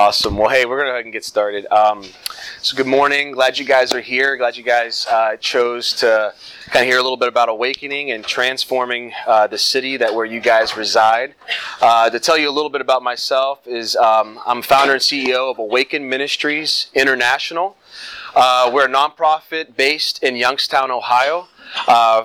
Awesome. Well, hey, we're going to go ahead and get started. So good morning. Glad you guys are here. Glad you guys chose to kind of hear a little bit about awakening and transforming the city that where you guys reside. To tell you a little bit about myself is I'm founder and CEO of Awaken Ministries International. We're a nonprofit based in Youngstown, Ohio.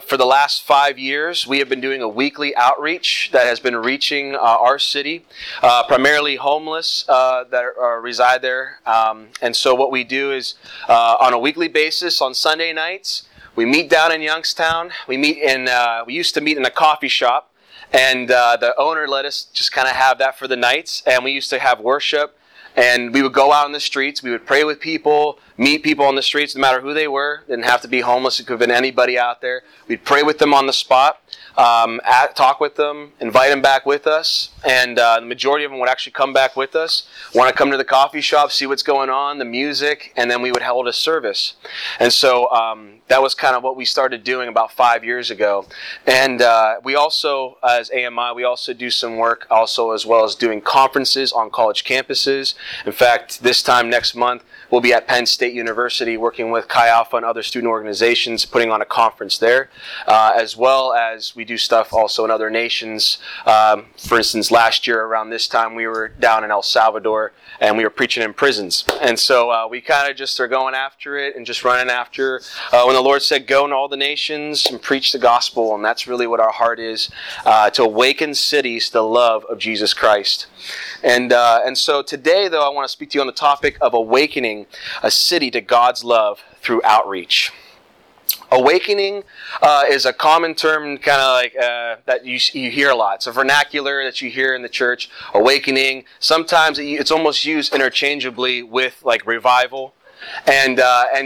For the last 5 years, we have been doing a weekly outreach that has been reaching our city, primarily homeless that reside there. And so what we do is on a weekly basis on Sunday nights, we meet down in Youngstown. We used to meet in a coffee shop, and the owner let us just kind of have that for the nights. And we used to have worship. And we would go out on the streets, we would pray with people, meet people on the streets, no matter who they were. Didn't have to be homeless, it could have been anybody out there. We'd pray with them on the spot, talk with them, invite them back with us. And the majority of them would actually come back with us, want to come to the coffee shop, see what's going on, the music, and then we would hold a service. And so that was kind of what we started doing about 5 years ago. And we also, as AMI, we also do some work also as well as doing conferences on college campuses. In fact, this time next month, we'll be at Penn State University working with CAIAFA and other student organizations, putting on a conference there, as well as we do stuff also in other nations. For instance, last year around this time, we were down in El Salvador, and we were preaching in prisons. And so we kind of just are going after it and just running after. When the Lord said, go into all the nations and preach the gospel, and that's really what our heart is, to awaken cities to the love of Jesus Christ. And so today, though, I want to speak to you on the topic of awakening a city to God's love through outreach. Awakening is a common term, kind of like that you hear a lot. It's a vernacular that you hear in the church. Awakening. Sometimes it's almost used interchangeably with like revival. And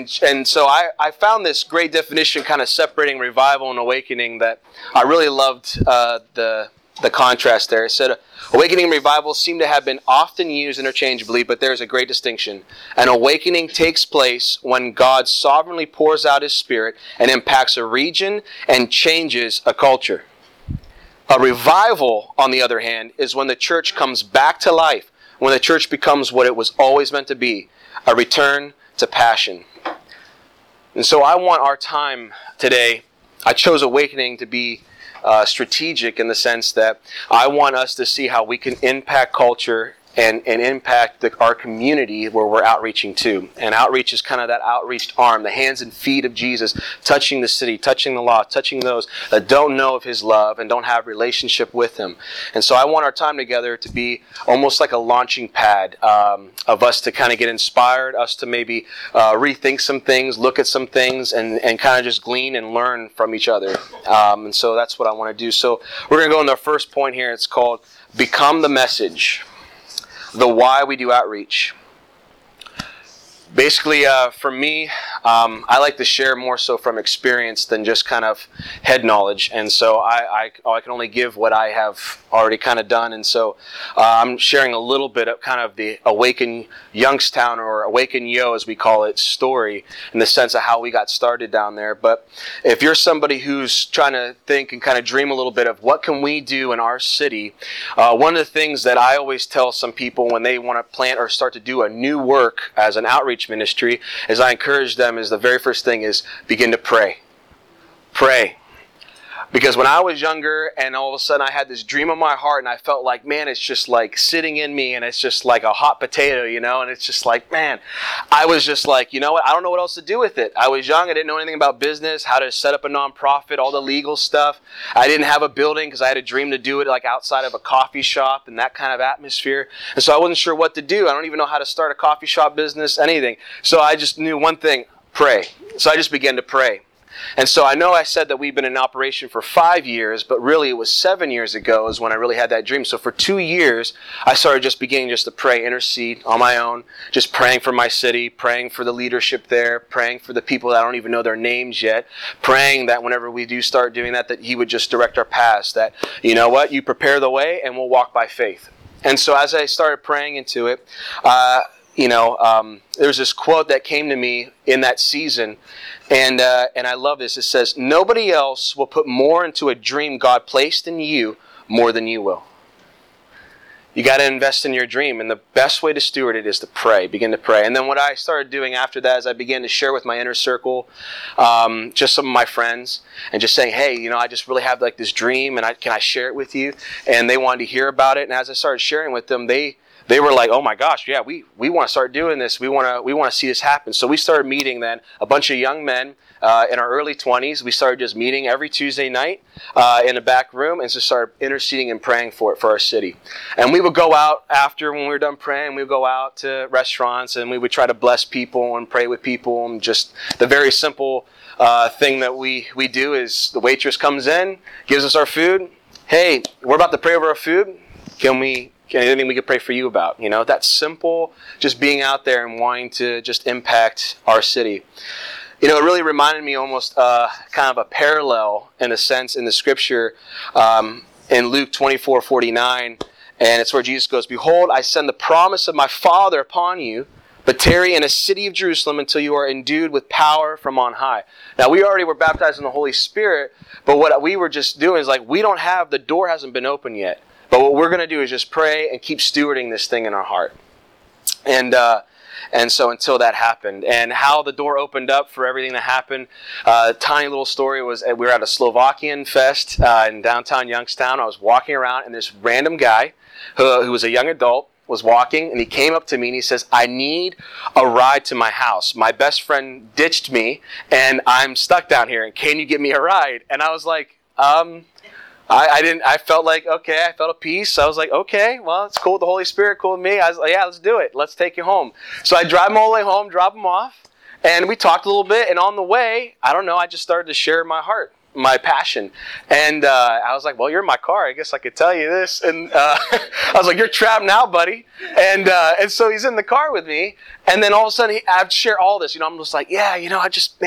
so I found this great definition, kind of separating revival and awakening, that I really loved the contrast there. It said, awakening and revival seem to have been often used interchangeably, but there is a great distinction. An awakening takes place when God sovereignly pours out His Spirit and impacts a region and changes a culture. A revival, on the other hand, is when the church comes back to life, when the church becomes what it was always meant to be, a return to passion. And so I want our time today, I chose awakening to be strategic in the sense that I want us to see how we can impact culture and impact our community where we're outreaching to. And outreach is kind of that outreached arm, the hands and feet of Jesus, touching the city, touching the lost, touching those that don't know of His love and don't have relationship with Him. And so I want our time together to be almost like a launching pad of us to kind of get inspired, us to maybe rethink some things, look at some things, and kind of just glean and learn from each other. And so that's what I want to do. So we're going to go into our first point here. It's called Become the Message. The why we do outreach. Basically, for me, I like to share more so from experience than just kind of head knowledge. And so I can only give what I have already kind of done. And so I'm sharing a little bit of kind of the Awaken Youngstown, or Awaken Yo as we call it, story, in the sense of how we got started down there. But if you're somebody who's trying to think and kind of dream a little bit of what can we do in our city, one of the things that I always tell some people when they want to plant or start to do a new work as an outreach ministry, as I encourage them, is the very first thing is begin to pray. Pray. Because when I was younger and all of a sudden I had this dream in my heart and I felt like, man, it's just like sitting in me and it's just like a hot potato, you know, and it's just like, man, I was just like, you know what, I don't know what else to do with it. I was young, I didn't know anything about business, how to set up a nonprofit, all the legal stuff. I didn't have a building because I had a dream to do it like outside of a coffee shop and that kind of atmosphere. And so I wasn't sure what to do. I don't even know how to start a coffee shop business, anything. So I just knew one thing, pray. So I just began to pray. And so I know I said that we've been in operation for 5 years, but really it was 7 years ago is when I really had that dream. So for 2 years, I started just beginning just to pray, intercede on my own, just praying for my city, praying for the leadership there, praying for the people that I don't even know their names yet, praying that whenever we do start doing that He would just direct our paths, that, you know what, you prepare the way and we'll walk by faith. And so as I started praying into it, there's this quote that came to me in that season, and I love this. It says, nobody else will put more into a dream God placed in you more than you will. You got to invest in your dream, and the best way to steward it is to pray. Begin to pray. And then what I started doing after that is I began to share with my inner circle, just some of my friends, and just saying, hey, you know, I just really have like this dream, and can I share it with you? And they wanted to hear about it. And as I started sharing with them, they were like, oh my gosh, yeah, we want to start doing this. We want to see this happen. So we started meeting then, a bunch of young men in our early 20s. We started just meeting every Tuesday night in a back room and just started interceding and praying for it, for our city. And we would go out after, when we were done praying, we would go out to restaurants and we would try to bless people and pray with people. And just the very simple thing that we do is the waitress comes in, gives us our food. Hey, we're about to pray over our food. Anything we could pray for you about, you know, that simple, just being out there and wanting to just impact our city. You know, it really reminded me almost kind of a parallel in a sense in the scripture in Luke 24:49, and it's where Jesus goes, "Behold, I send the promise of my Father upon you, but tarry in a city of Jerusalem until you are endued with power from on high." Now, we already were baptized in the Holy Spirit, but what we were just doing is like, the door hasn't been open yet. But what we're going to do is just pray and keep stewarding this thing in our heart. And so until that happened. And how the door opened up for everything to happen, tiny little story was, we were at a Slovakian fest in downtown Youngstown. I was walking around, and this random guy who was a young adult was walking, and he came up to me and he says, "I need a ride to my house. My best friend ditched me, and I'm stuck down here, and can you get me a ride?" And I was like, I felt like, okay, I felt a peace. I was like, okay, well, it's cool with the Holy Spirit, cool with me. I was like, yeah, let's do it. Let's take you home. So I drive him all the way home, drop him off, and we talked a little bit. And on the way, I don't know, I just started to share my heart, my passion. And I was like, well, you're in my car. I guess I could tell you this. And I was like, you're trapped now, buddy. And so he's in the car with me. And then all of a sudden, I'd share all this. You know, I'm just like, yeah, you know,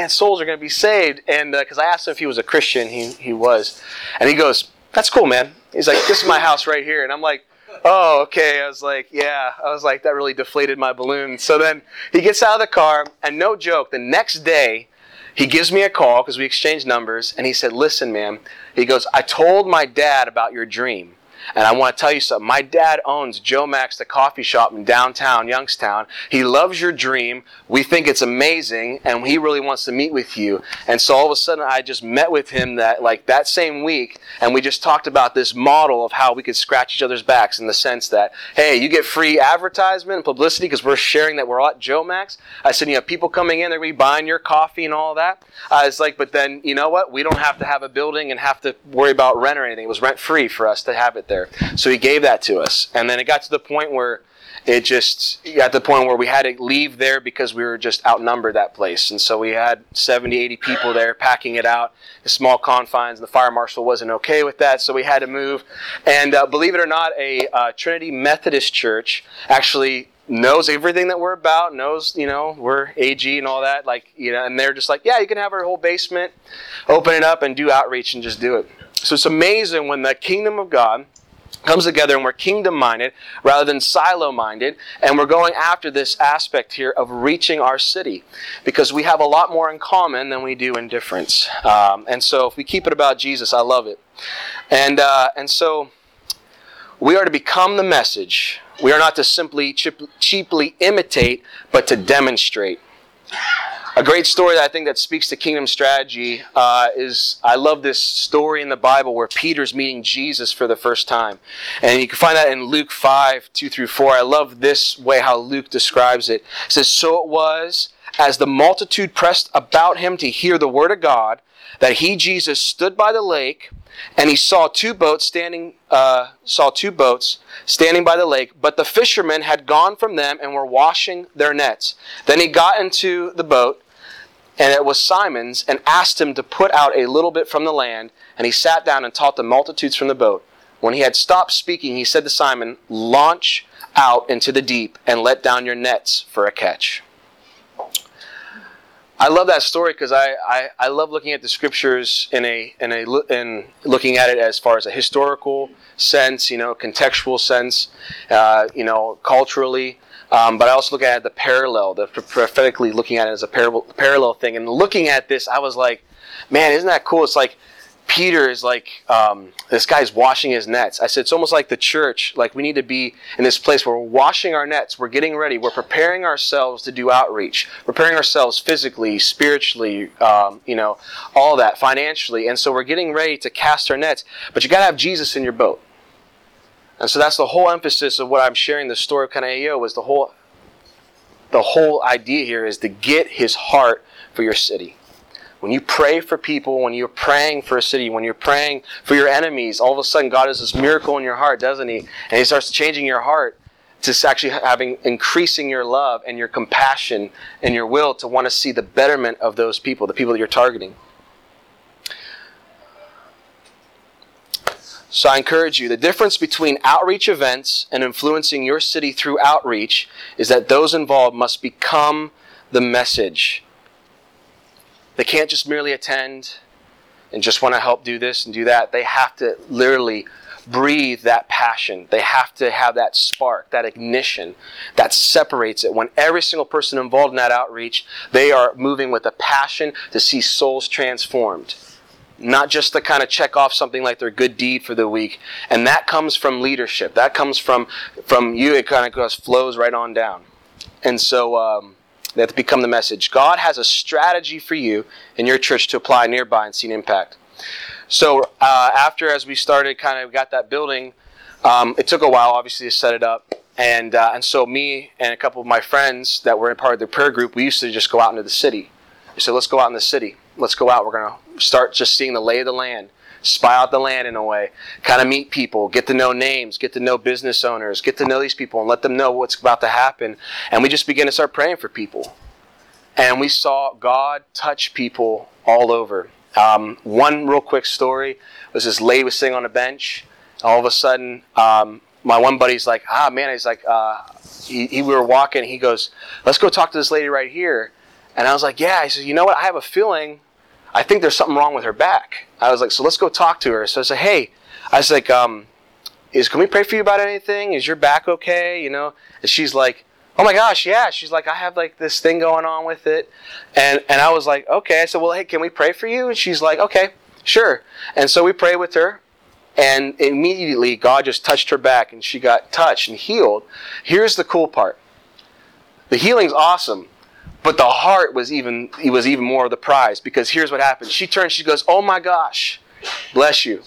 souls are going to be saved. And because I asked him if he was a Christian, he was. And he goes, "That's cool, man." He's like, "This is my house right here." And I'm like, oh, okay. I was like, yeah. I was like, that really deflated my balloon. So then he gets out of the car, and no joke, the next day, he gives me a call because we exchanged numbers, and he said, "Listen, man," he goes, "I told my dad about your dream, and I want to tell you something. My dad owns Joe Max, the coffee shop in downtown Youngstown. He loves your dream. We think it's amazing, and he really wants to meet with you." And so all of a sudden, I just met with him that same week, and we just talked about this model of how we could scratch each other's backs in the sense that, hey, you get free advertisement and publicity because we're sharing that we're at Joe Max. I said, you know, people coming in, they're going to be buying your coffee and all that. I was like, but then, you know what? We don't have to have a building and have to worry about rent or anything. It was rent-free for us to have it there. So he gave that to us. And then it got to the point where we had to leave there because we were just outnumbered that place. And so we had 70, 80 people there packing it out, the small confines, and the fire marshal wasn't okay with that, so we had to move. And believe it or not, a Trinity Methodist church actually knows everything that we're about, knows, you know, we're AG and all that, like, you know, and they're just like, yeah, you can have our whole basement, open it up and do outreach and just do it. So it's amazing when the kingdom of God comes together and we're kingdom-minded rather than silo-minded, and we're going after this aspect here of reaching our city because we have a lot more in common than we do in difference. And so if we keep it about Jesus, I love it. And so we are to become the message. We are not to simply cheaply imitate, but to demonstrate. A great story that I think that speaks to kingdom strategy is, I love this story in the Bible where Peter's meeting Jesus for the first time. And you can find that in Luke 5:2-4. I love this way how Luke describes it. It says, "So it was, as the multitude pressed about him to hear the word of God, that he, Jesus, stood by the lake, and he saw two boats standing by the lake, but the fishermen had gone from them and were washing their nets. Then he got into the boat, and it was Simon's, and asked him to put out a little bit from the land, and he sat down and taught the multitudes from the boat. When he had stopped speaking, he said to Simon, 'Launch out into the deep and let down your nets for a catch.'" I love that story because I love looking at the scriptures in looking at it as far as a historical sense, you know, contextual sense, you know, culturally. But I also look at it, the parallel, the prophetically looking at it as a parallel thing. And looking at this, I was like, man, isn't that cool? It's like Peter is like, this guy's washing his nets. I said, it's almost like the church. Like, we need to be in this place where we're washing our nets. We're getting ready. We're preparing ourselves to do outreach. Preparing ourselves physically, spiritually, all that, financially. And so we're getting ready to cast our nets. But you got to have Jesus in your boat. And so that's the whole emphasis of what I'm sharing. The story of Canailleo was the whole idea here is to get his heart for your city. When you pray for people, when you're praying for a city, when you're praying for your enemies, all of a sudden God does this miracle in your heart, doesn't he? And he starts changing your heart to actually increasing your love and your compassion and your will to want to see the betterment of those people, the people that you're targeting. So I encourage you, the difference between outreach events and influencing your city through outreach is that those involved must become the message. They can't just merely attend and just want to help do this and do that. They have to literally breathe that passion. They have to have that spark, that ignition that separates it. When every single person involved in that outreach, they are moving with a passion to see souls transformed. Not just to kind of check off something like their good deed for the week. And that comes from leadership. That comes from you. It kind of flows right on down. And so... They have to become the message. God has a strategy for you and your church to apply nearby and see an impact. So as we started, kind of got that building, it took a while, obviously, to set it up. And so me and a couple of my friends that were in part of the prayer group, we used to just go out into the city. We said, let's go out in the city. Let's go out. We're going to start just seeing the lay of the land. Spy out the land in a way, kind of meet people, get to know names, get to know business owners, get to know these people and let them know what's about to happen. And we just began to start praying for people. And we saw God touch people all over. One real quick story was this lady was sitting on a bench. All of a sudden, my one buddy's like, we were walking. He goes, let's go talk to this lady right here. And I was like, yeah. He says, you know what? I have a feeling. I think there's something wrong with her back. I was like, so let's go talk to her. So I said, hey, can we pray for you about anything? Is your back okay? And she's like, oh my gosh, yeah. She's like, I have like this thing going on with it. And I was like, okay. I said, well, hey, can we pray for you? And she's like, okay, sure. And so we prayed with her. And immediately God just touched her back and she got touched and healed. Here's the cool part. The healing's awesome. But the heart was even more of the prize, because here's what happened. She turns, she goes, oh my gosh, bless you.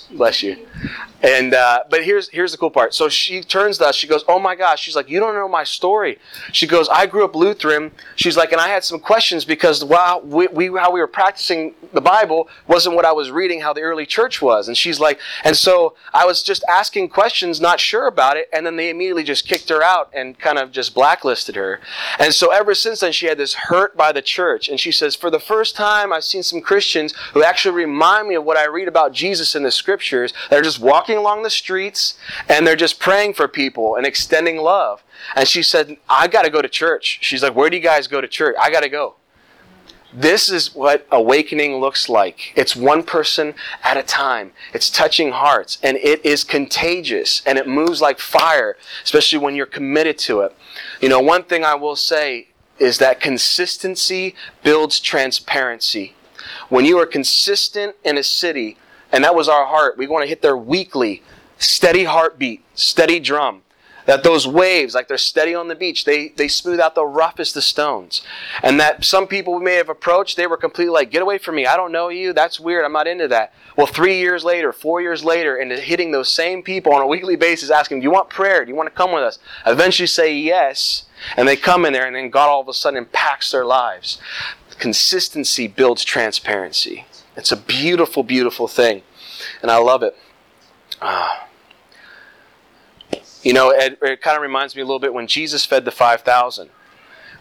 And but here's the cool part. So she turns to us, she goes, oh my gosh. She's like, you don't know my story. She goes, I grew up Lutheran. She's like, and I had some questions because how we were practicing the Bible wasn't what I was reading, how the early church was. And she's like, and so I was just asking questions, not sure about it. And then they immediately just kicked her out and kind of just blacklisted her. And so ever since then, she had this hurt by the church. And she says, for the first time, I've seen some Christians who actually remind me of what I read about Jesus in the scriptures. They're just walking along the streets and they're just praying for people and extending love. And she said, I got to go to church. She's like, where do you guys go to church? I got to go. This is what awakening looks like. It's one person at a time. It's touching hearts, and it is contagious, and it moves like fire, especially when you're committed to it. One thing I will say is that consistency builds transparency. When you are consistent in a city, and that was our heart, we want to hit their weekly, steady heartbeat, steady drum. That those waves, like they're steady on the beach, they smooth out the roughest of stones. And that some people we may have approached, they were completely like, get away from me. I don't know you. That's weird. I'm not into that. Well, 3 years later, 4 years later, and hitting those same people on a weekly basis, asking, do you want prayer? Do you want to come with us? Eventually say yes. And they come in there, and then God all of a sudden impacts their lives. Consistency builds transparency. It's a beautiful, beautiful thing. And I love it. It kind of reminds me a little bit when Jesus fed the 5,000.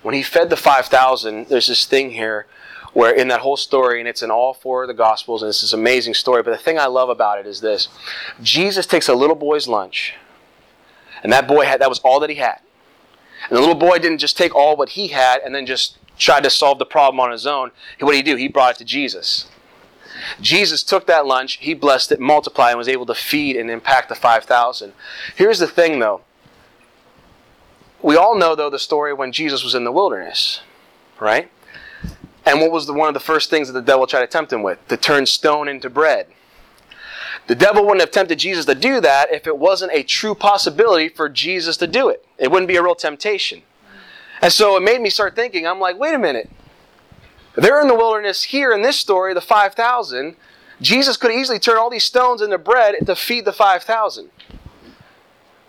When he fed the 5,000, there's this thing here where in that whole story, and it's in all four of the Gospels, and it's this amazing story, but the thing I love about it is this. Jesus takes a little boy's lunch, and that was all that he had. And the little boy didn't just take all what he had and then just try to solve the problem on his own. What did he do? He brought it to Jesus. Jesus took that lunch, he blessed it, multiplied, and was able to feed and impact the 5,000. Here's the thing, though. We all know, though, the story when Jesus was in the wilderness, right? And what was one of the first things that the devil tried to tempt him with? To turn stone into bread. The devil wouldn't have tempted Jesus to do that if it wasn't a true possibility for Jesus to do it. It wouldn't be a real temptation. And so it made me start thinking, I'm like, wait a minute. They're in the wilderness here in this story, the 5,000. Jesus could easily turn all these stones into bread to feed the 5,000.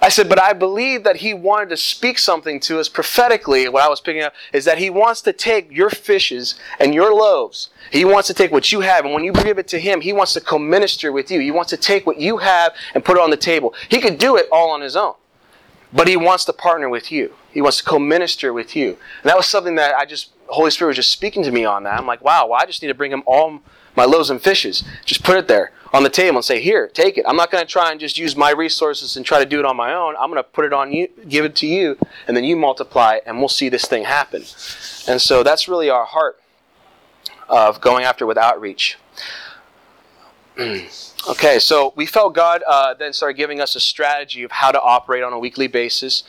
I said, but I believe that he wanted to speak something to us prophetically. What I was picking up is that he wants to take your fishes and your loaves. He wants to take what you have, and when you give it to him, he wants to co-minister with you. He wants to take what you have and put it on the table. He could do it all on his own, but he wants to partner with you. He wants to co-minister with you. And that was something that Holy Spirit was just speaking to me on that. I'm like, wow, well, I just need to bring him all my loaves and fishes. Just put it there on the table and say, here, take it. I'm not going to try and just use my resources and try to do it on my own. I'm going to put it on you, give it to you, and then you multiply, and we'll see this thing happen. And so that's really our heart of going after with outreach. Okay, so we felt God then started giving us a strategy of how to operate on a weekly basis.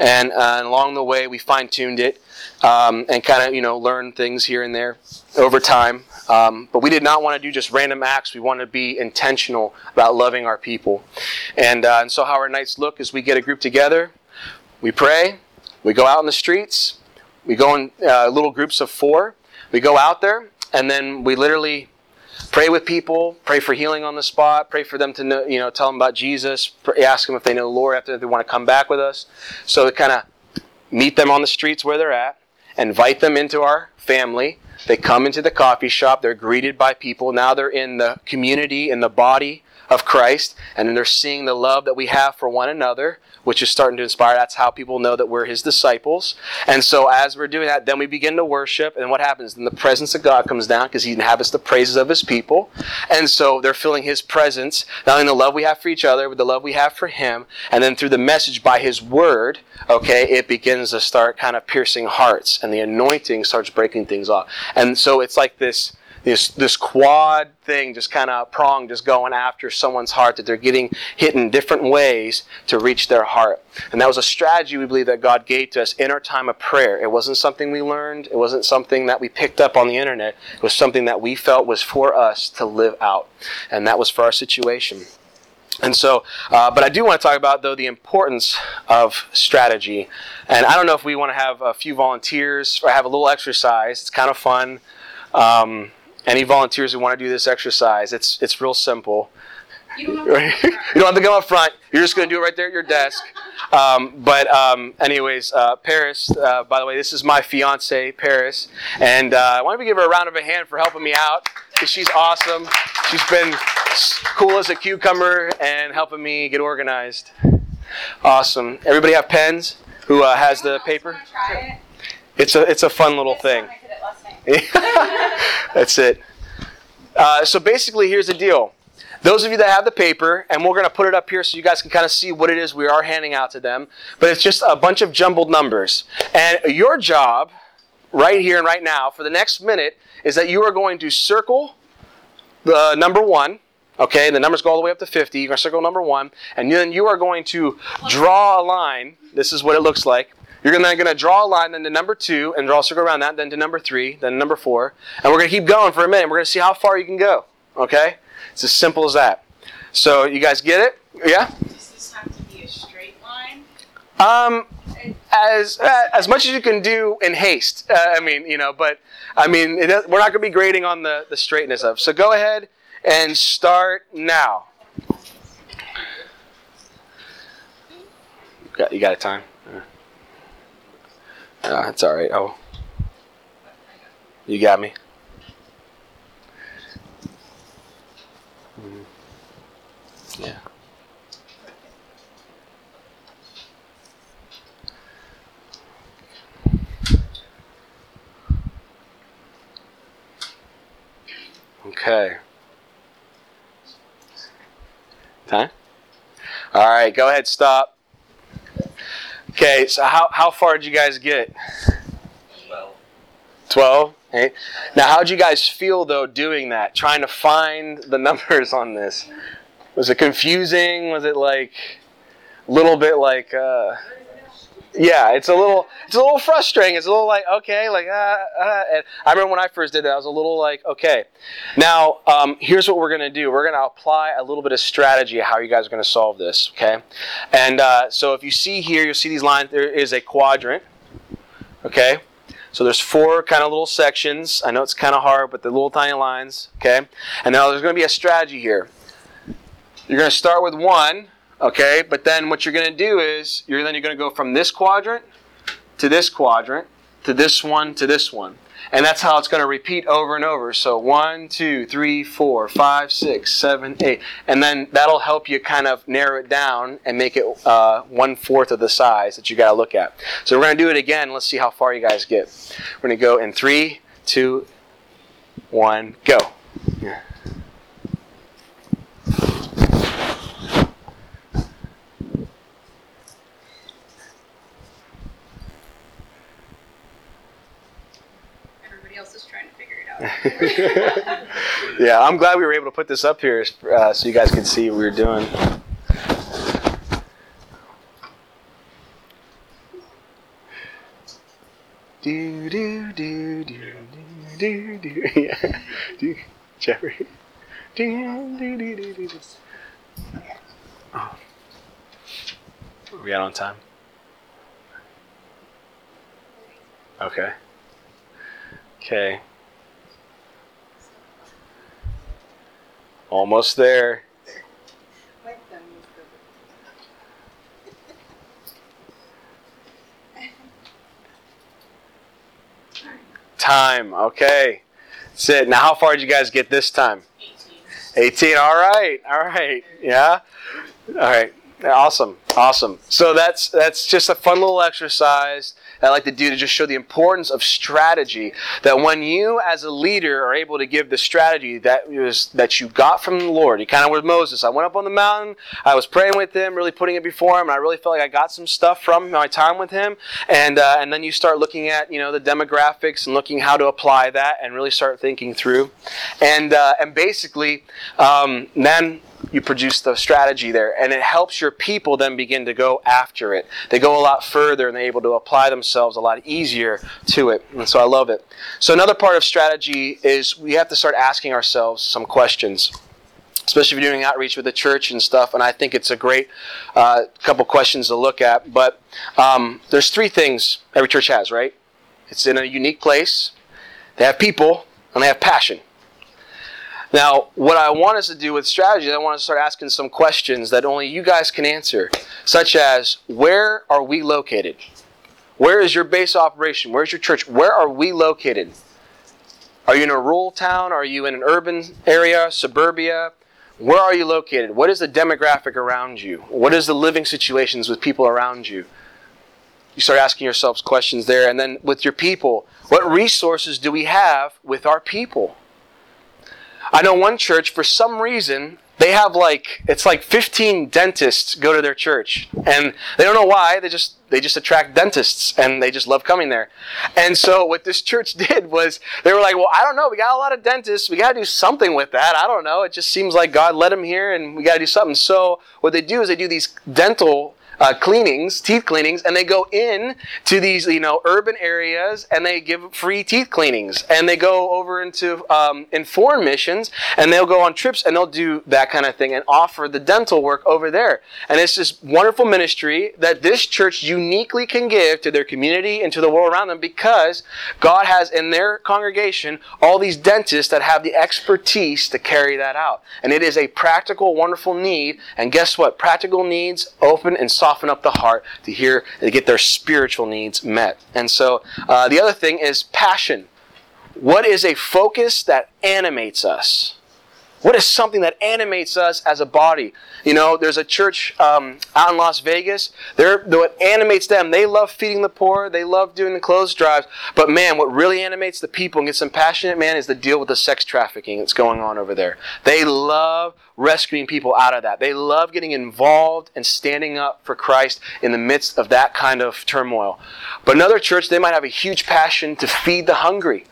And along the way, we fine-tuned it and kind of, learned things here and there over time. But we did not want to do just random acts. We wanted to be intentional about loving our people. And so how our nights look is we get a group together, we pray, we go out in the streets, we go in little groups of 4, we go out there, and then we literally pray with people, pray for healing on the spot, pray for them to know, tell them about Jesus, ask them if they know the Lord, if they want to come back with us. So we kind of meet them on the streets where they're at, invite them into our family. They come into the coffee shop, they're greeted by people. Now they're in the community, in the body of Christ, and they're seeing the love that we have for one another, which is starting to inspire. That's how people know that we're his disciples. And so as we're doing that, then we begin to worship. And what happens? Then the presence of God comes down because he inhabits the praises of his people. And so they're feeling his presence, not only the love we have for each other, but the love we have for him. And then through the message by his word, it begins to start kind of piercing hearts. And the anointing starts breaking things off. And so it's like this quad thing, just kind of prong, just going after someone's heart that they're getting hit in different ways to reach their heart. And that was a strategy we believe that God gave to us in our time of prayer. It wasn't something we learned. It wasn't something that we picked up on the internet. It was something that we felt was for us to live out. And that was for our situation. And so, but I do want to talk about, though, the importance of strategy. And I don't know if we want to have a few volunteers or have a little exercise. It's kind of fun. Any volunteers who want to do this exercise, it's real simple. You don't have to come up front. You're just going to do it right there at your desk. But anyways, Paris, by the way, this is my fiance, Paris. And why don't we give her a round of a hand for helping me out, because she's awesome. She's been cool as a cucumber and helping me get organized. Awesome. Everybody have pens? Who has the paper? It's a fun little thing. That's it. So basically, here's the deal. Those of you that have the paper, and we're going to put it up here so you guys can kind of see what it is we are handing out to them, but it's just a bunch of jumbled numbers. And your job, right here and right now, for the next minute, is that you are going to circle the number 1. Okay, the numbers go all the way up to 50. You're going to circle number 1, and then you are going to draw a line. This is what it looks like. You're then going to draw a line, then to number 2, and draw a circle around that, then to number 3, then number 4. And we're going to keep going for a minute. We're going to see how far you can go. Okay? It's as simple as that. So, you guys get it? Yeah? Does this have to be a straight line? As much as you can do in haste. We're not going to be grading on the straightness of. So, go ahead and start now. You got a time? It's all right. Oh, you got me. Yeah. Okay. Time? All right. Go ahead. Stop. Okay, so how far did you guys get? 12? Right? Now, how did you guys feel, though, doing that? Trying to find the numbers on this? Was it confusing? Was it a little bit Yeah, it's a little frustrating. It's a little like, okay, like, And I remember when I first did that, I was a little like, okay. Now, here's what we're going to do. We're going to apply a little bit of strategy how you guys are going to solve this, okay? And so if you see here, you'll see these lines. There is a quadrant, okay? So there's four kind of little sections. I know it's kind of hard, but the little tiny lines, okay? And now there's going to be a strategy here. You're going to start with one. Okay, but then what you're going to do is you're going to go from this quadrant to this quadrant to this one to this one. And that's how it's going to repeat over and over. So 1, 2, 3, 4, 5, 6, 7, 8. And then that'll help you kind of narrow it down and make it 1/4 of the size that you got to look at. So we're going to do it again. Let's see how far you guys get. We're going to go in 3, 2, 1, go. Yeah. Yeah, I'm glad we were able to put this up here so you guys can see what we were doing. Do do do do do do. Yeah, do Jeffrey. Do do do do do. Oh, are we out on time? Okay. Okay. Almost there. Time. Okay. That's it. Now, how far did you guys get this time? 18. All right. Yeah. All right. Awesome. So that's just a fun little exercise that I like to do to just show the importance of strategy. That when you, as a leader, are able to give the strategy that you got from the Lord, you kind of with Moses. I went up on the mountain. I was praying with him, really putting it before him, and I really felt like I got some stuff from my time with him. And then you start looking at the demographics and looking how to apply that, and really start thinking through. And basically, then you produce the strategy there, and it helps your people then begin to go after it. They go a lot further, and they're able to apply themselves a lot easier to it, and so I love it. So another part of strategy is we have to start asking ourselves some questions, especially if you're doing outreach with the church and stuff, and I think it's a great couple questions to look at, but there's three things every church has, right? It's in a unique place, they have people, and they have passion. Now, what I want us to do with strategy is I want us to start asking some questions that only you guys can answer, such as, where are we located? Where is your base operation? Where's your church? Where are we located? Are you in a rural town? Are you in an urban area, suburbia? Where are you located? What is the demographic around you? What is the living situations with people around you? You start asking yourselves questions there. And then with your people, what resources do we have with our people? I know one church, for some reason, they have it's 15 dentists go to their church. And they don't know why, they just attract dentists, and they just love coming there. And so what this church did was, they were like, well, I don't know, we got a lot of dentists, we got to do something with that, I don't know, it just seems like God led them here, and we got to do something. So what they do is they do these dental cleanings, teeth cleanings, and they go in to these, urban areas, and they give free teeth cleanings, and they go over into in foreign missions, and they'll go on trips, and they'll do that kind of thing, and offer the dental work over there. And it's this wonderful ministry that this church uniquely can give to their community and to the world around them, because God has in their congregation all these dentists that have the expertise to carry that out. And it is a practical, wonderful need, and guess what? Practical needs open and soften up the heart to hear and get their spiritual needs met. And so the other thing is passion. What is a focus that animates us? What is something that animates us as a body? There's a church out in Las Vegas. What animates them, they love feeding the poor. They love doing the clothes drives. But man, what really animates the people and gets them passionate, man, is the deal with the sex trafficking that's going on over there. They love rescuing people out of that. They love getting involved and standing up for Christ in the midst of that kind of turmoil. But another church, they might have a huge passion to feed the hungry.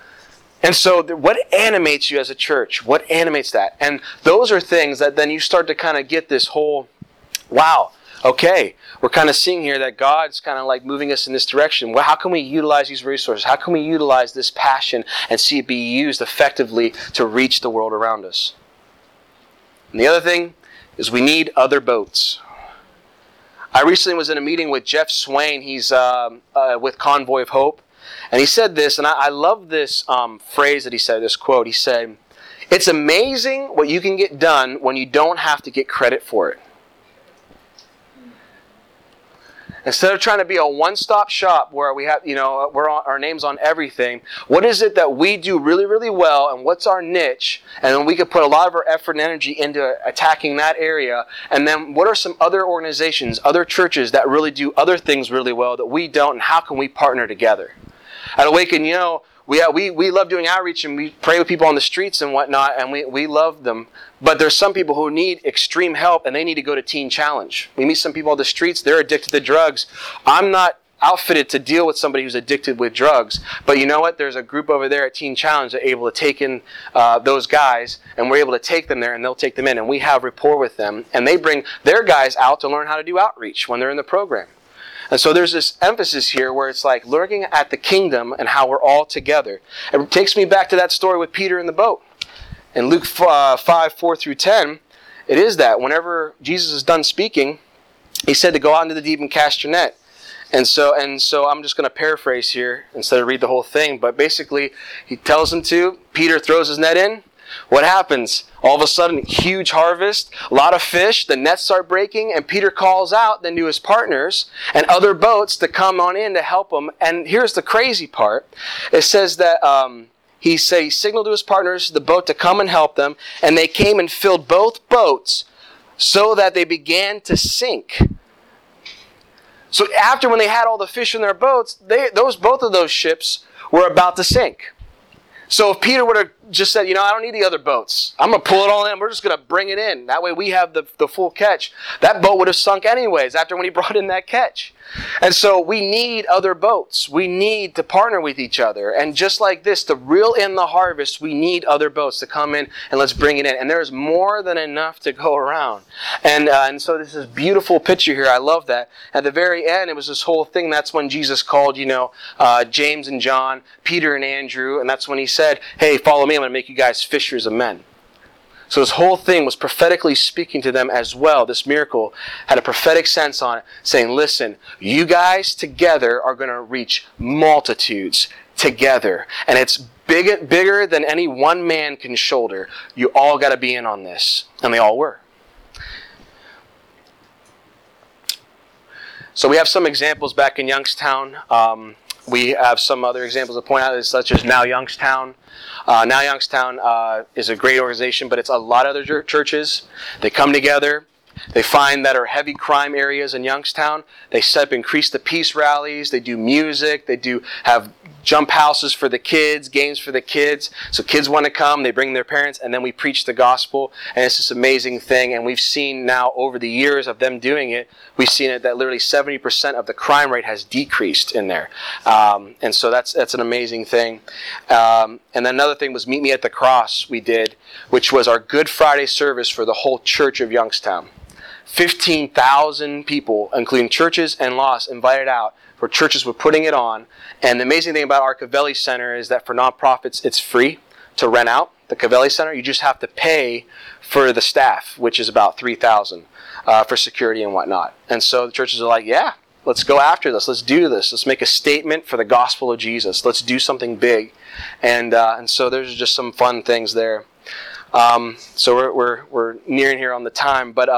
And so what animates you as a church? What animates that? And those are things that then you start to kind of get this whole, wow, okay, we're kind of seeing here that God's kind of like moving us in this direction. Well, how can we utilize these resources? How can we utilize this passion and see it be used effectively to reach the world around us? And the other thing is we need other boats. I recently was in a meeting with Jeff Swain. He's with Convoy of Hope. And he said this, and I love this phrase that he said, this quote. He said, "It's amazing what you can get done when you don't have to get credit for it." Instead of trying to be a one-stop shop where we have, you know, we're on, our name's on everything, what is it that we do really, really well, and what's our niche? And then we could put a lot of our effort and energy into attacking that area. And then what are some other organizations, other churches that really do other things really well that we don't, and how can we partner together? At Awaken, you know, we love doing outreach, and we pray with people on the streets and whatnot, and we love them. But there's some people who need extreme help, and they need to go to Teen Challenge. We meet some people on the streets, they're addicted to drugs. I'm not outfitted to deal with somebody who's addicted with drugs. But you know what? There's a group over there at Teen Challenge that are able to take in those guys, and we're able to take them there, and they'll take them in, and we have rapport with them. And they bring their guys out to learn how to do outreach when they're in the program. And so there's this emphasis here where it's like looking at the kingdom and how we're all together. It takes me back to that story with Peter in the boat. In Luke 5:4-10, it is that whenever Jesus is done speaking, he said to go out into the deep and cast your net. And so I'm just going to paraphrase here instead of read the whole thing. But basically, he tells him to. Peter throws his net in. What happens? All of a sudden, huge harvest, a lot of fish, the nets start breaking, and Peter calls out then to his partners and other boats to come on in to help him. And here's the crazy part. It says that he signaled to his partners, the boat, to come and help them, and they came and filled both boats so that they began to sink. So after, when they had all the fish in their boats, both of those ships were about to sink. So if Peter would have just said, you know, I don't need the other boats. I'm going to pull it all in. We're just going to bring it in. That way we have the full catch. That boat would have sunk anyways after when he brought in that catch. And so we need other boats. We need to partner with each other. And just like this, to reel in the harvest, we need other boats to come in and let's bring it in. And there's more than enough to go around. And so this is beautiful picture here. I love that. At the very end, it was this whole thing. That's when Jesus called, you know, James and John, Peter and Andrew. And that's when he said, hey, follow me, I'm going to make you guys fishers of men. So this whole thing was prophetically speaking to them as well. This miracle had a prophetic sense on it, saying, listen, you guys together are going to reach multitudes together. And it's bigger than any one man can shoulder. You all got to be in on this. And they all were. So we have some examples back in Youngstown. We have some other examples to point out, such as Now Youngstown. Now Youngstown is a great organization, but it's a lot of other churches. They come together. They find that are heavy crime areas in Youngstown. They set up Increase the Peace rallies. They do music. They do have jump houses for the kids, games for the kids. So kids want to come. They bring their parents, and then we preach the gospel. And it's this amazing thing. And we've seen now over the years of them doing it, we've seen it that literally 70% of the crime rate has decreased in there. And so that's an amazing thing. And then another thing was Meet Me at the Cross we did, which was our Good Friday service for the whole church of Youngstown. 15,000 people, including churches and lost, invited out, where churches were putting it on. And the amazing thing about our Covelli Center is that for nonprofits, it's free to rent out the Covelli Center. You just have to pay for the staff, which is about $3,000 for security and whatnot. And so the churches are like, yeah, let's go after this. Let's do this. Let's make a statement for the gospel of Jesus. Let's do something big. And so there's just some fun things there. So we're nearing here on the time, but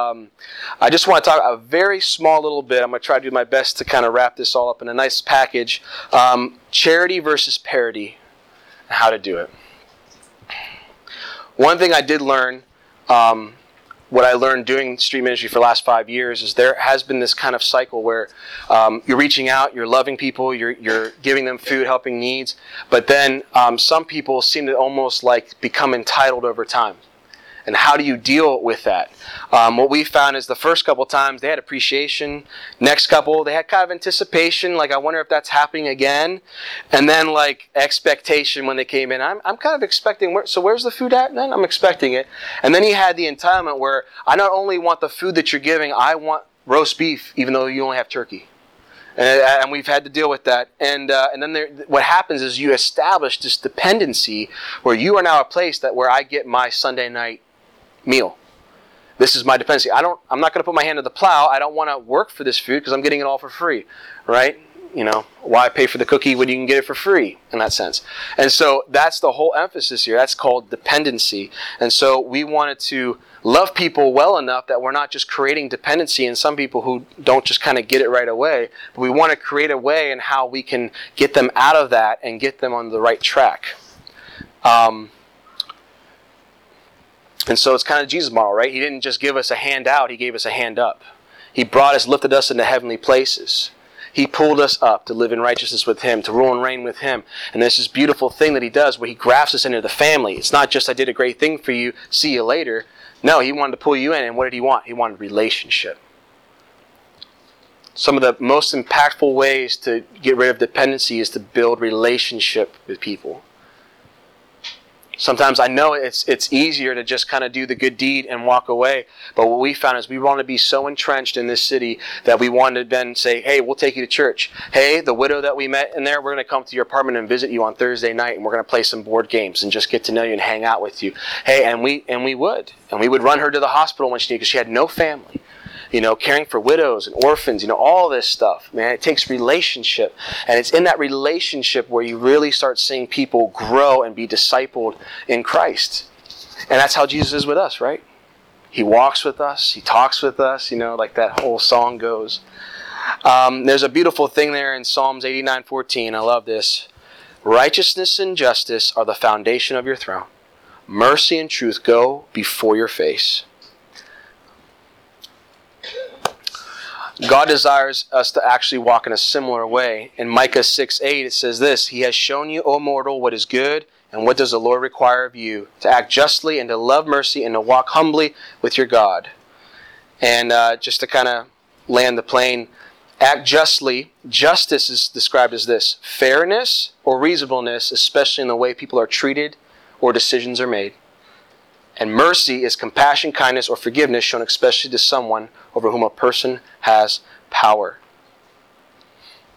I just want to talk a very small little bit. I'm going to try to do my best to kind of wrap this all up in a nice package. Charity versus parity, how to do it. One thing I did learn, what I learned doing street ministry for the last 5 years, is there has been this kind of cycle where you're reaching out, you're loving people, you're giving them food, helping needs, but then some people seem to almost like become entitled over time. And how do you deal with that? What we found is the first couple times they had appreciation. Next couple, they had kind of anticipation, like I wonder if that's happening again. And then like expectation when they came in. I'm kind of expecting, so where's the food at then? I'm expecting it. And then you had the entitlement where I not only want the food that you're giving, I want roast beef, even though you only have turkey. And we've had to deal with that. And then there, what happens is you establish this dependency where you are now a place that where I get my Sunday night meal. This is my dependency. I'm not going to put my hand to the plow. I don't want to work for this food because I'm getting it all for free, right? You know, why pay for the cookie when you can get it for free in that sense? And so that's the whole emphasis here. That's called dependency. And so we wanted to love people well enough that we're not just creating dependency in some people who don't just kind of get it right away, but we want to create a way in how we can get them out of that and get them on the right track. And so it's kind of Jesus' model, right? He didn't just give us a hand out. He gave us a hand up. He brought us, lifted us into heavenly places. He pulled us up to live in righteousness with Him, to rule and reign with Him. And there's this beautiful thing that He does where He grafts us into the family. It's not just, I did a great thing for you, see you later. No, He wanted to pull you in. And what did He want? He wanted relationship. Some of the most impactful ways to get rid of dependency is to build relationship with people. Sometimes I know it's easier to just kind of do the good deed and walk away. But what we found is we want to be so entrenched in this city that we want to then say, hey, we'll take you to church. Hey, the widow that we met in there, we're going to come to your apartment and visit you on Thursday night. And we're going to play some board games and just get to know you and hang out with you. Hey, and we would. And we would run her to the hospital when she needed because she had no family. You know, caring for widows and orphans, you know, all this stuff, man. It takes relationship. And it's in that relationship where you really start seeing people grow and be discipled in Christ. And that's how Jesus is with us, right? He walks with us. He talks with us, you know, like that whole song goes. There's a beautiful thing there in Psalms 89:14. I love this. Righteousness and justice are the foundation of your throne. Mercy and truth go before your face. God desires us to actually walk in a similar way. In Micah 6:8, it says this, He has shown you, O mortal, what is good, and what does the Lord require of you? To act justly, and to love mercy, and to walk humbly with your God. And just to kind of land the plane, act justly. Justice is described as this, fairness or reasonableness, especially in the way people are treated or decisions are made. And mercy is compassion, kindness, or forgiveness shown especially to someone over whom a person has power.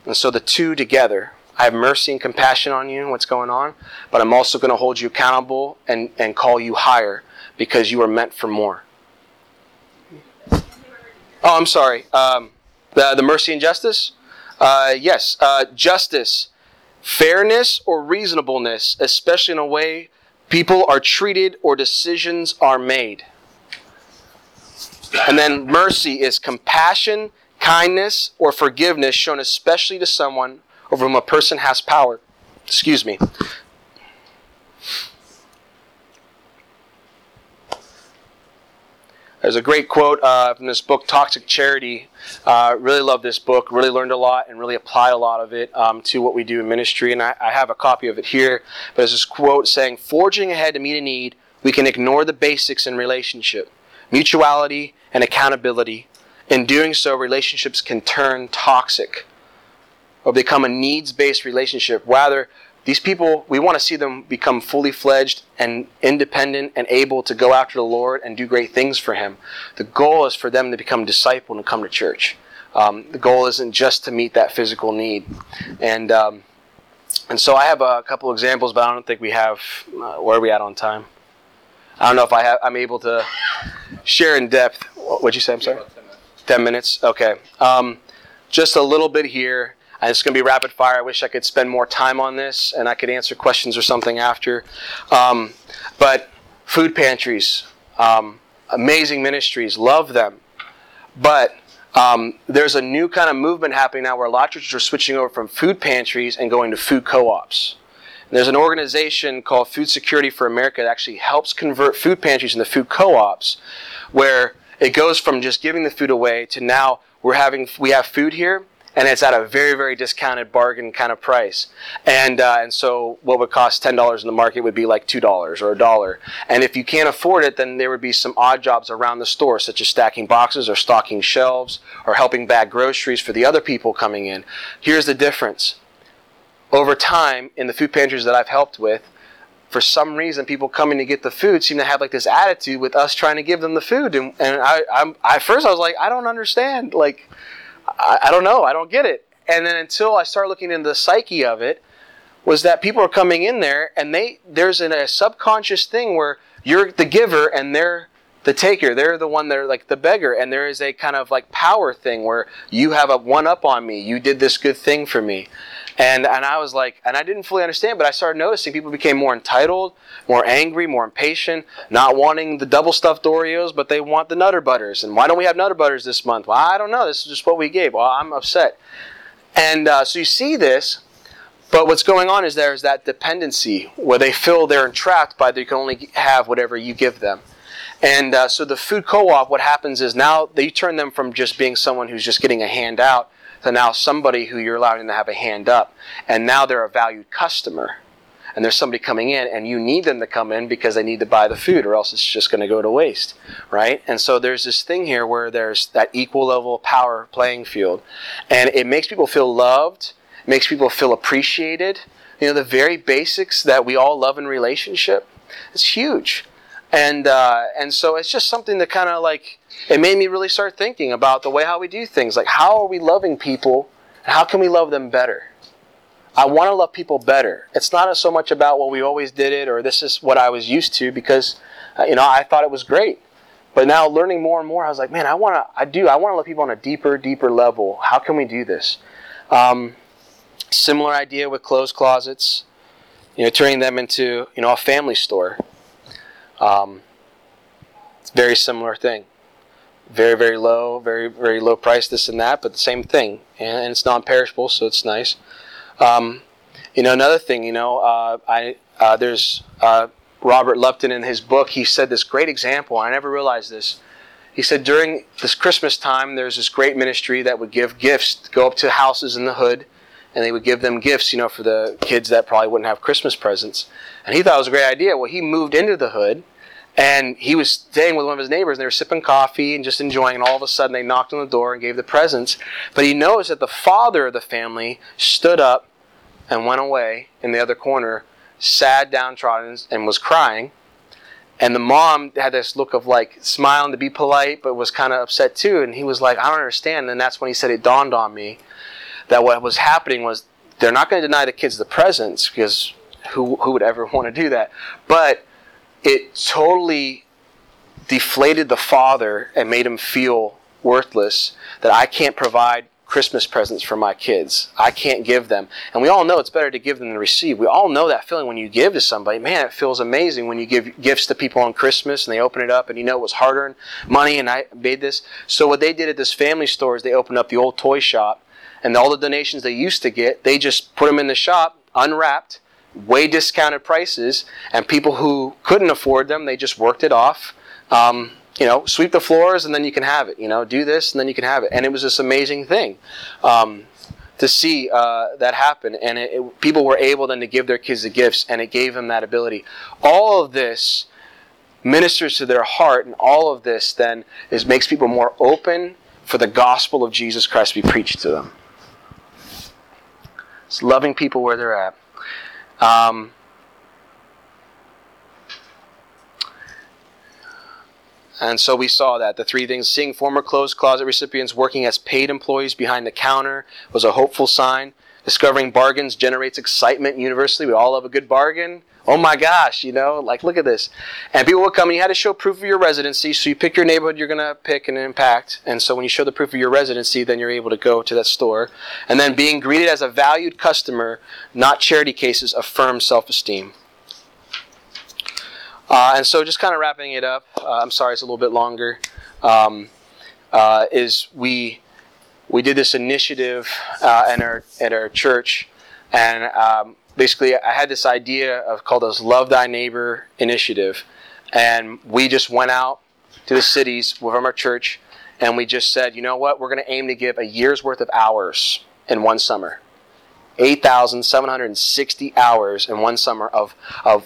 And so the two together, I have mercy and compassion on you, what's going on, but I'm also going to hold you accountable and call you higher because you are meant for more. Oh, I'm sorry. The mercy and justice? Yes. Justice, fairness or reasonableness, especially in a way people are treated or decisions are made. And then mercy is compassion, kindness, or forgiveness shown especially to someone over whom a person has power. Excuse me. There's a great quote from this book, Toxic Charity. Really love this book. Really learned a lot and really applied a lot of it to what we do in ministry. And I have a copy of it here. But there's this quote saying, forging ahead to meet a need, we can ignore the basics in relationship, mutuality, and accountability. In doing so, relationships can turn toxic or become a needs-based relationship. Rather, these people, we want to see them become fully fledged and independent and able to go after the Lord and do great things for Him. The goal is for them to become discipled and come to church. The goal isn't just to meet that physical need. And so I have a couple examples, but I don't think we have... where are we at on time? I don't know if I'm able to share in depth. What'd you say? I'm sorry? 10 minutes. Okay. Just a little bit here. It's going to be rapid fire. I wish I could spend more time on this and I could answer questions or something after. But food pantries, amazing ministries, love them. But there's a new kind of movement happening now where a lot of churches are switching over from food pantries and going to food co-ops. And there's an organization called Food Security for America that actually helps convert food pantries into food co-ops where it goes from just giving the food away to now we have food here. And it's at a very, very discounted bargain kind of price. And so what would cost $10 in the market would be like $2 or $1. And if you can't afford it, then there would be some odd jobs around the store, such as stacking boxes or stocking shelves or helping bag groceries for the other people coming in. Here's the difference. Over time, in the food pantries that I've helped with, for some reason, people coming to get the food seem to have like this attitude with us trying to give them the food. And I was like, I don't understand. Like, I don't know. I don't get it. And then until I started looking into the psyche of it, was that people are coming in there and there's a subconscious thing where you're the giver and they're the taker. They're the one that are like the beggar. And there is a kind of like power thing where you have a one up on me. You did this good thing for me. And I was like, and I didn't fully understand, but I started noticing people became more entitled, more angry, more impatient, not wanting the double stuffed Oreos, but they want the Nutter Butters. And why don't we have Nutter Butters this month? Well, I don't know. This is just what we gave. Well, I'm upset. And so you see this, but what's going on is there's that dependency where they feel they're entrapped by they can only have whatever you give them. And so the food co-op, what happens is now they turn them from just being someone who's just getting a handout to now somebody who you're allowing to have a hand up. And now they're a valued customer. And there's somebody coming in, and you need them to come in because they need to buy the food, or else it's just going to go to waste, right? And so there's this thing here where there's that equal level of power playing field. And it makes people feel loved, makes people feel appreciated. You know, the very basics that we all love in relationship, it's huge. And so it's just something that kind of like, it made me really start thinking about the way how we do things. Like, how are we loving people, and how can we love them better? I want to love people better. It's not so much about, well, we always did it, or this is what I was used to, because, you know, I thought it was great. But now learning more and more, I was like, man, I want to love people on a deeper, deeper level. How can we do this? Similar idea with clothes closets, you know, turning them into, you know, a family store. It's a very similar thing. Very, very low, very, very low price, this and that, but the same thing. And it's non-perishable, so it's nice. You know, another thing, you know, there's Robert Lupton in his book, he said this great example, and I never realized this. He said during this Christmas time, there's this great ministry that would give gifts, go up to houses in the hood, and they would give them gifts, you know, for the kids that probably wouldn't have Christmas presents. And he thought it was a great idea. Well, he moved into the hood, and he was staying with one of his neighbors, and they were sipping coffee and just enjoying, and all of a sudden they knocked on the door and gave the presents. But he noticed that the father of the family stood up and went away in the other corner, sad, downtrodden, and was crying. And the mom had this look of like smiling to be polite, but was kind of upset too. And he was like, I don't understand. And that's when he said, it dawned on me that what was happening was they're not going to deny the kids the presents, because who would ever want to do that? But it totally deflated the father and made him feel worthless, that I can't provide Christmas presents for my kids. I can't give them. And we all know it's better to give than to receive. We all know that feeling when you give to somebody. Man, it feels amazing when you give gifts to people on Christmas and they open it up and you know it was hard-earned money and I made this. So what they did at this family store is they opened up the old toy shop, and all the donations they used to get, they just put them in the shop, unwrapped, way discounted prices, and people who couldn't afford them, they just worked it off. You know, sweep the floors and then you can have it. You know, do this and then you can have it. And it was this amazing thing to see that happen. And people were able then to give their kids the gifts, and it gave them that ability. All of this ministers to their heart, and all of this then makes people more open for the gospel of Jesus Christ to be preached to them. It's loving people where they're at. And so we saw that. The three things: seeing former clothes closet recipients working as paid employees behind the counter was a hopeful sign. Discovering bargains generates excitement universally. We all love a good bargain. Oh my gosh, you know, like look at this. And people would come, and you had to show proof of your residency, so you pick your neighborhood you're going to pick and impact. And so when you show the proof of your residency, then you're able to go to that store. And then being greeted as a valued customer, not charity cases, affirms self-esteem. And so just kind of wrapping it up, I'm sorry it's a little bit longer, is we did this initiative at our church, and basically I had this idea called this Love Thy Neighbor initiative, and we just went out to the cities from our church, and we just said, you know what, we're going to aim to give a year's worth of hours in one summer. 8,760 hours in one summer of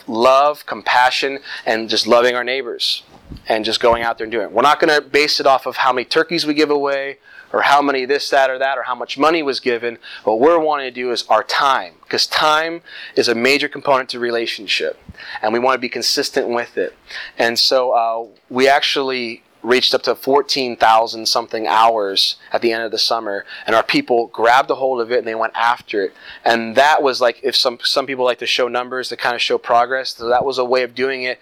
love, compassion, and just loving our neighbors and just going out there and doing it. We're not going to base it off of how many turkeys we give away or how many this, that, or that, or how much money was given. What we're wanting to do is our time, because time is a major component to relationship, and we want to be consistent with it. And so we actually reached up to 14,000 something hours at the end of the summer, and our people grabbed a hold of it and they went after it. And that was like, if some people like to show numbers to kind of show progress, so that was a way of doing it,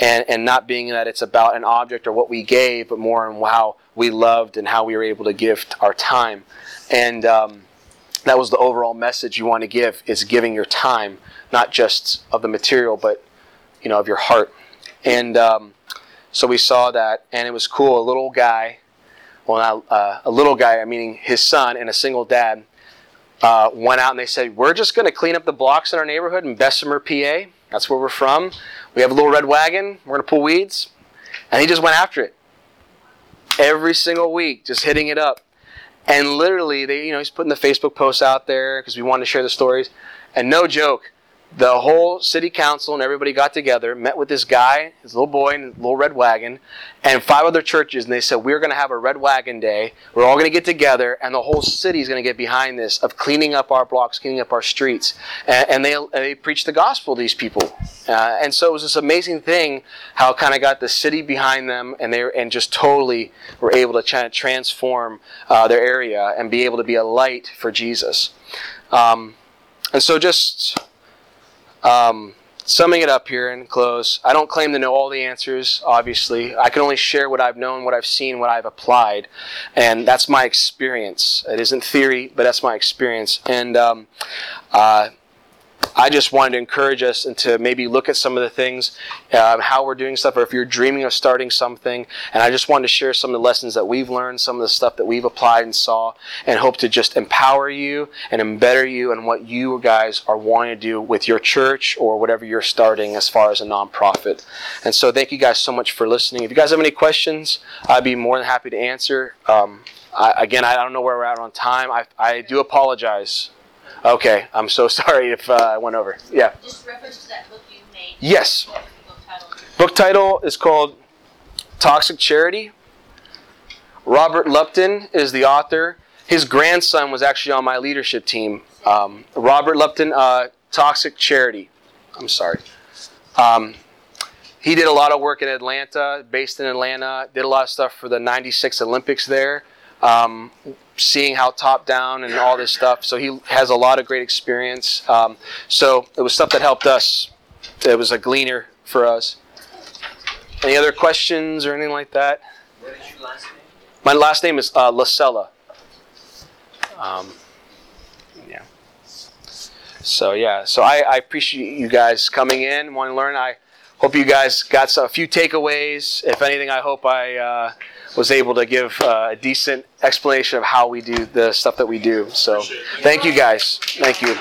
and not being that it's about an object or what we gave, but more on how we loved and how we were able to give our time. And that was the overall message you want to give, is giving your time, not just of the material, but you know, of your heart. And so we saw that, and it was cool. A little guy, well, a little guy, meaning his son and a single dad, went out and they said, "We're just going to clean up the blocks in our neighborhood in Bessemer, PA. That's where we're from. We have a little red wagon. We're going to pull weeds." And he just went after it. Every single week, just hitting it up. And literally, they, he's putting the Facebook posts out there because we wanted to share the stories. And no joke, the whole city council and everybody got together, met with this guy, his little boy, and his little red wagon, and 5 other churches, and they said, "We're going to have a red wagon day. We're all going to get together, and the whole city is going to get behind this, of cleaning up our blocks, cleaning up our streets." And they preached the gospel to these people. And so it was this amazing thing how it kind of got the city behind them, and they just totally were able to try to transform their area and be able to be a light for Jesus. And so just... summing it up here and close, I don't claim to know all the answers, obviously. I can only share what I've known, what I've seen, what I've applied. And that's my experience. It isn't theory, but that's my experience. And I just wanted to encourage us and to maybe look at some of the things, how we're doing stuff, or if you're dreaming of starting something. And I just wanted to share some of the lessons that we've learned, some of the stuff that we've applied and saw, and hope to just empower you and embetter you in what you guys are wanting to do with your church or whatever you're starting as far as a nonprofit. And so thank you guys so much for listening. If you guys have any questions, I'd be more than happy to answer. I don't know where we're at on time. I do apologize. Okay, I'm so sorry if I went over. Yeah. Just reference to that book you made. Yes. What was the book title? Book title is called Toxic Charity. Robert Lupton is the author. His grandson was actually on my leadership team. Robert Lupton, Toxic Charity. I'm sorry. He did a lot of work in Atlanta, based in Atlanta, did a lot of stuff for the 96 Olympics there. Seeing how top down and all this stuff. So he has a lot of great experience. So it was stuff that helped us. It was a gleaner for us. Any other questions or anything like that? What is your last name? My last name is LaCella. Yeah. So I appreciate you guys coming in, wanting to learn. I hope you guys got a few takeaways. If anything, I hope I was able to give a decent explanation of how we do the stuff that we do. So thank you guys. Thank you.